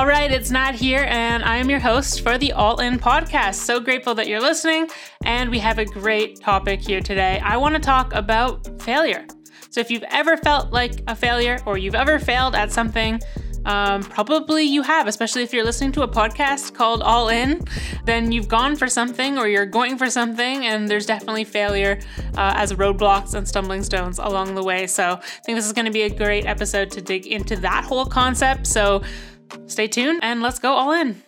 All right, it's Nat here, and I am your host for the All In podcast. So grateful that you're listening, and we have a great topic here today. I want to talk about failure. So if you've ever felt like a failure or you've ever failed at something, probably you have, especially if you're listening to a podcast called All In, then you've gone for something or you're going for something, and there's definitely failure as roadblocks and stumbling stones along the way. So I think this is going to be a great episode to dig into that whole concept. So stay tuned and let's go all in.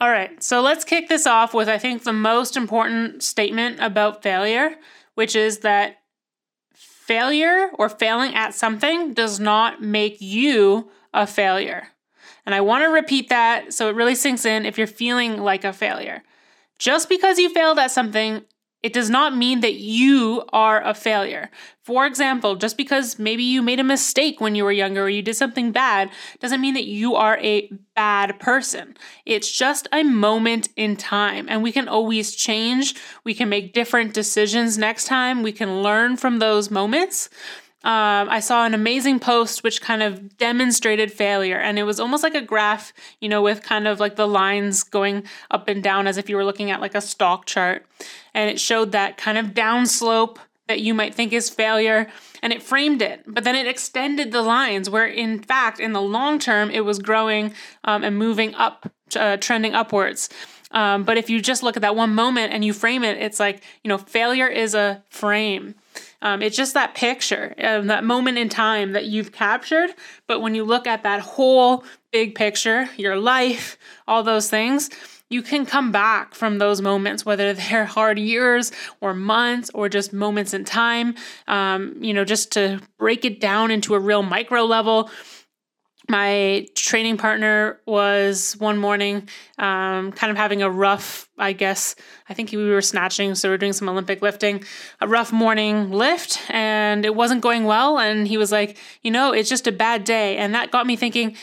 All right, so let's kick this off with, I think, the most important statement about failure, which is that failure or failing at something does not make you a failure. And I want to repeat that so it really sinks in if you're feeling like a failure. Just because you failed at something, it does not mean that you are a failure. For example, just because maybe you made a mistake when you were younger or you did something bad, doesn't mean that you are a bad person. It's just a moment in time, and we can always change. We can make different decisions next time. We can learn from those moments. I saw an amazing post which kind of demonstrated failure, and it was almost like a graph, you know, with kind of like the lines going up and down as if you were looking at like a stock chart. And it showed that kind of downslope that you might think is failure, and it framed it, but then it extended the lines where in fact, in the long term, it was growing and moving up, trending upwards. But if you just look at that one moment and you frame it, it's like, you know, failure is a frame. It's just that picture, that moment in time that you've captured. But when you look at that whole big picture, your life, all those things, you can come back from those moments, whether they're hard years or months or just moments in time, you know, just to break it down into a real micro level. My training partner was one morning kind of having a rough, I think we were snatching, so we're doing some Olympic lifting, a rough morning lift, and it wasn't going well. And he was like, you know, it's just a bad day. And that got me thinking,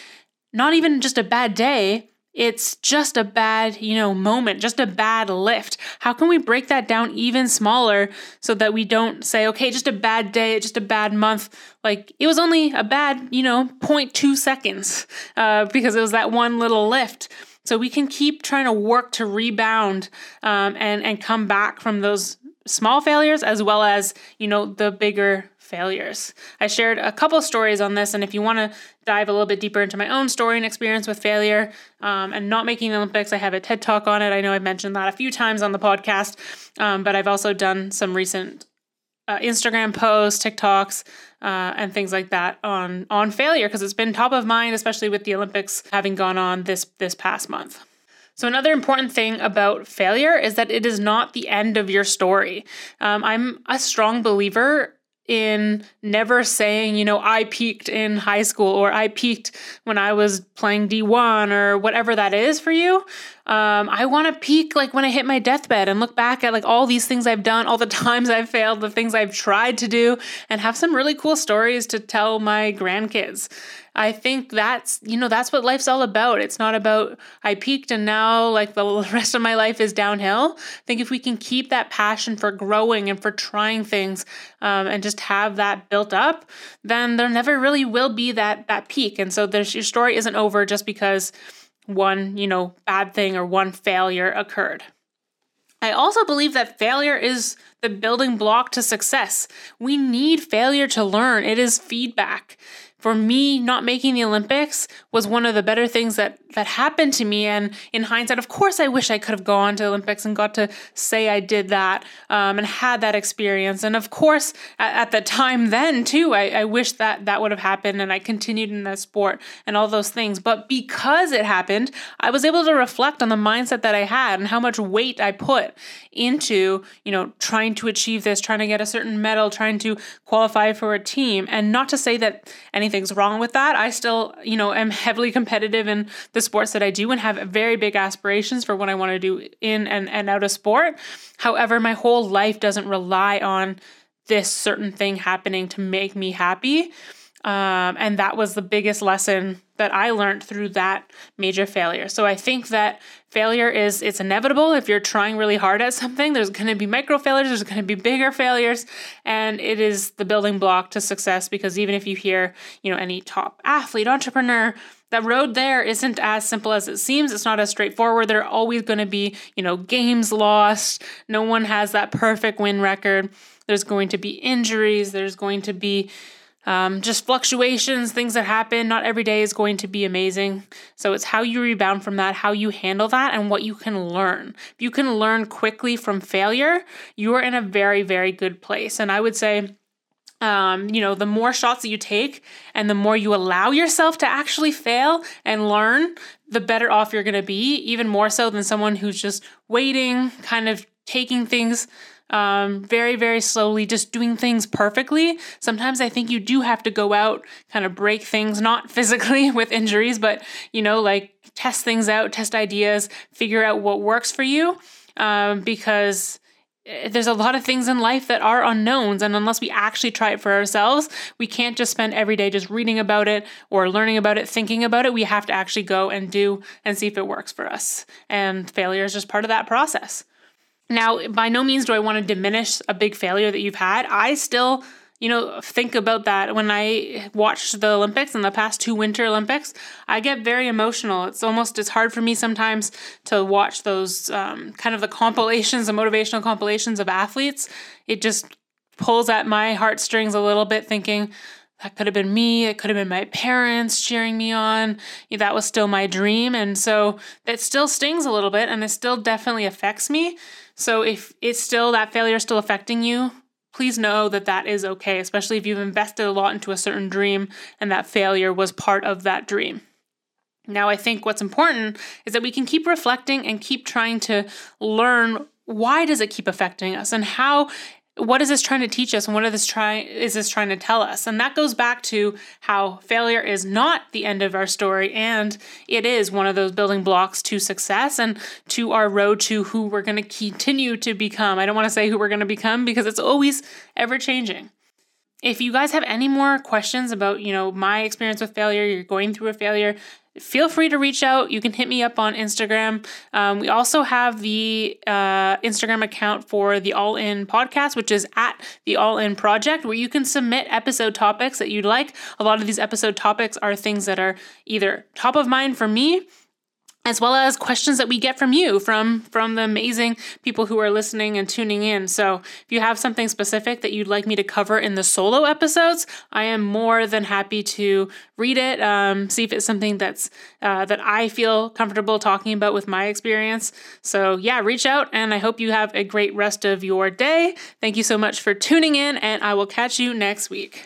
not even just a bad day, it's just a bad, you know, moment, just a bad lift. How can we break that down even smaller so that we don't say, okay, just a bad day, just a bad month. Like it was only a bad, you know, 0.2 seconds because it was that one little lift. So we can keep trying to work to rebound and come back from those small failures as well as, you know, the bigger failures. I shared a couple stories on this, and if you want to dive a little bit deeper into my own story and experience with failure and not making the Olympics, I have a TED Talk on it. I know I've mentioned that a few times on the podcast, but I've also done some recent Instagram posts, TikToks, and things like that on failure because it's been top of mind, especially with the Olympics having gone on this past month. So another important thing about failure is that it is not the end of your story. I'm a strong believer in never saying, you know, I peaked in high school or I peaked when I was playing D1 or whatever that is for you. I want to peak like when I hit my deathbed and look back at like all these things I've done, all the times I've failed, the things I've tried to do, and have some really cool stories to tell my grandkids. I think that's, you know, that's what life's all about. It's not about I peaked and now like the rest of my life is downhill. I think if we can keep that passion for growing and for trying things and just have that built up, then there never really will be that peak. And so your story isn't over just because one, you know, bad thing or one failure occurred. I also believe that failure is the building block to success. We need failure to learn. It is feedback. For me, not making the Olympics was one of the better things that happened to me. And in hindsight, of course, I wish I could have gone to the Olympics and got to say I did that and had that experience. And of course, at the time then too, I wish that would have happened and I continued in that sport and all those things. But because it happened, I was able to reflect on the mindset that I had and how much weight I put into, you know, trying to achieve this, trying to get a certain medal, trying to qualify for a team. And not to say that anything's wrong with that. I still, you know, am heavily competitive in the sports that I do and have very big aspirations for what I want to do in and out of sport. However, my whole life doesn't rely on this certain thing happening to make me happy. And that was the biggest lesson that I learned through that major failure. So I think that failure is, it's inevitable. If you're trying really hard at something, there's going to be micro failures, there's going to be bigger failures, and it is the building block to success. Because even if you hear, you know, any top athlete, entrepreneur, that road there isn't as simple as it seems. It's not as straightforward. There are always going to be, you know, games lost. No one has that perfect win record. There's going to be injuries. There's going to be just fluctuations, things that happen. Not every day is going to be amazing. So it's how you rebound from that, how you handle that, and what you can learn. If you can learn quickly from failure, you are in a very, very good place. And I would say, you know, the more shots that you take and the more you allow yourself to actually fail and learn, the better off you're going to be, even more so than someone who's just waiting, kind of taking things very, very slowly, just doing things perfectly. Sometimes I think you do have to go out, kind of break things, not physically with injuries, but, you know, like test things out, test ideas, figure out what works for you, because there's a lot of things in life that are unknowns. And unless we actually try it for ourselves, we can't just spend every day just reading about it or learning about it, thinking about it. We have to actually go and do and see if it works for us. And failure is just part of that process. Now, by no means do I want to diminish a big failure that you've had. I still, you know, think about that. When I watched the Olympics and the past two Winter Olympics, I get very emotional. It's hard for me sometimes to watch those kind of the compilations, the motivational compilations of athletes. It just pulls at my heartstrings a little bit, thinking, that could have been me. It could have been my parents cheering me on. That was still my dream. And so that still stings a little bit, and it still definitely affects me. So if it's still, that failure is still affecting you, please know that that is okay, especially if you've invested a lot into a certain dream and that failure was part of that dream. Now, I think what's important is that we can keep reflecting and keep trying to learn, why does it keep affecting us, and what is this trying to teach us, and what is this trying to tell us? And that goes back to how failure is not the end of our story, and it is one of those building blocks to success and to our road to who we're going to continue to become. I don't want to say who we're going to become because it's always ever-changing. If you guys have any more questions about, you know, my experience with failure, you're going through a failure, feel free to reach out. You can hit me up on Instagram. We also have the Instagram account for the All In podcast, which is at the All In Project, where you can submit episode topics that you'd like. A lot of these episode topics are things that are either top of mind for me, as well as questions that we get from you, from the amazing people who are listening and tuning in. So if you have something specific that you'd like me to cover in the solo episodes, I am more than happy to read it, see if it's something that's that I feel comfortable talking about with my experience. So yeah, reach out, and I hope you have a great rest of your day. Thank you so much for tuning in, and I will catch you next week.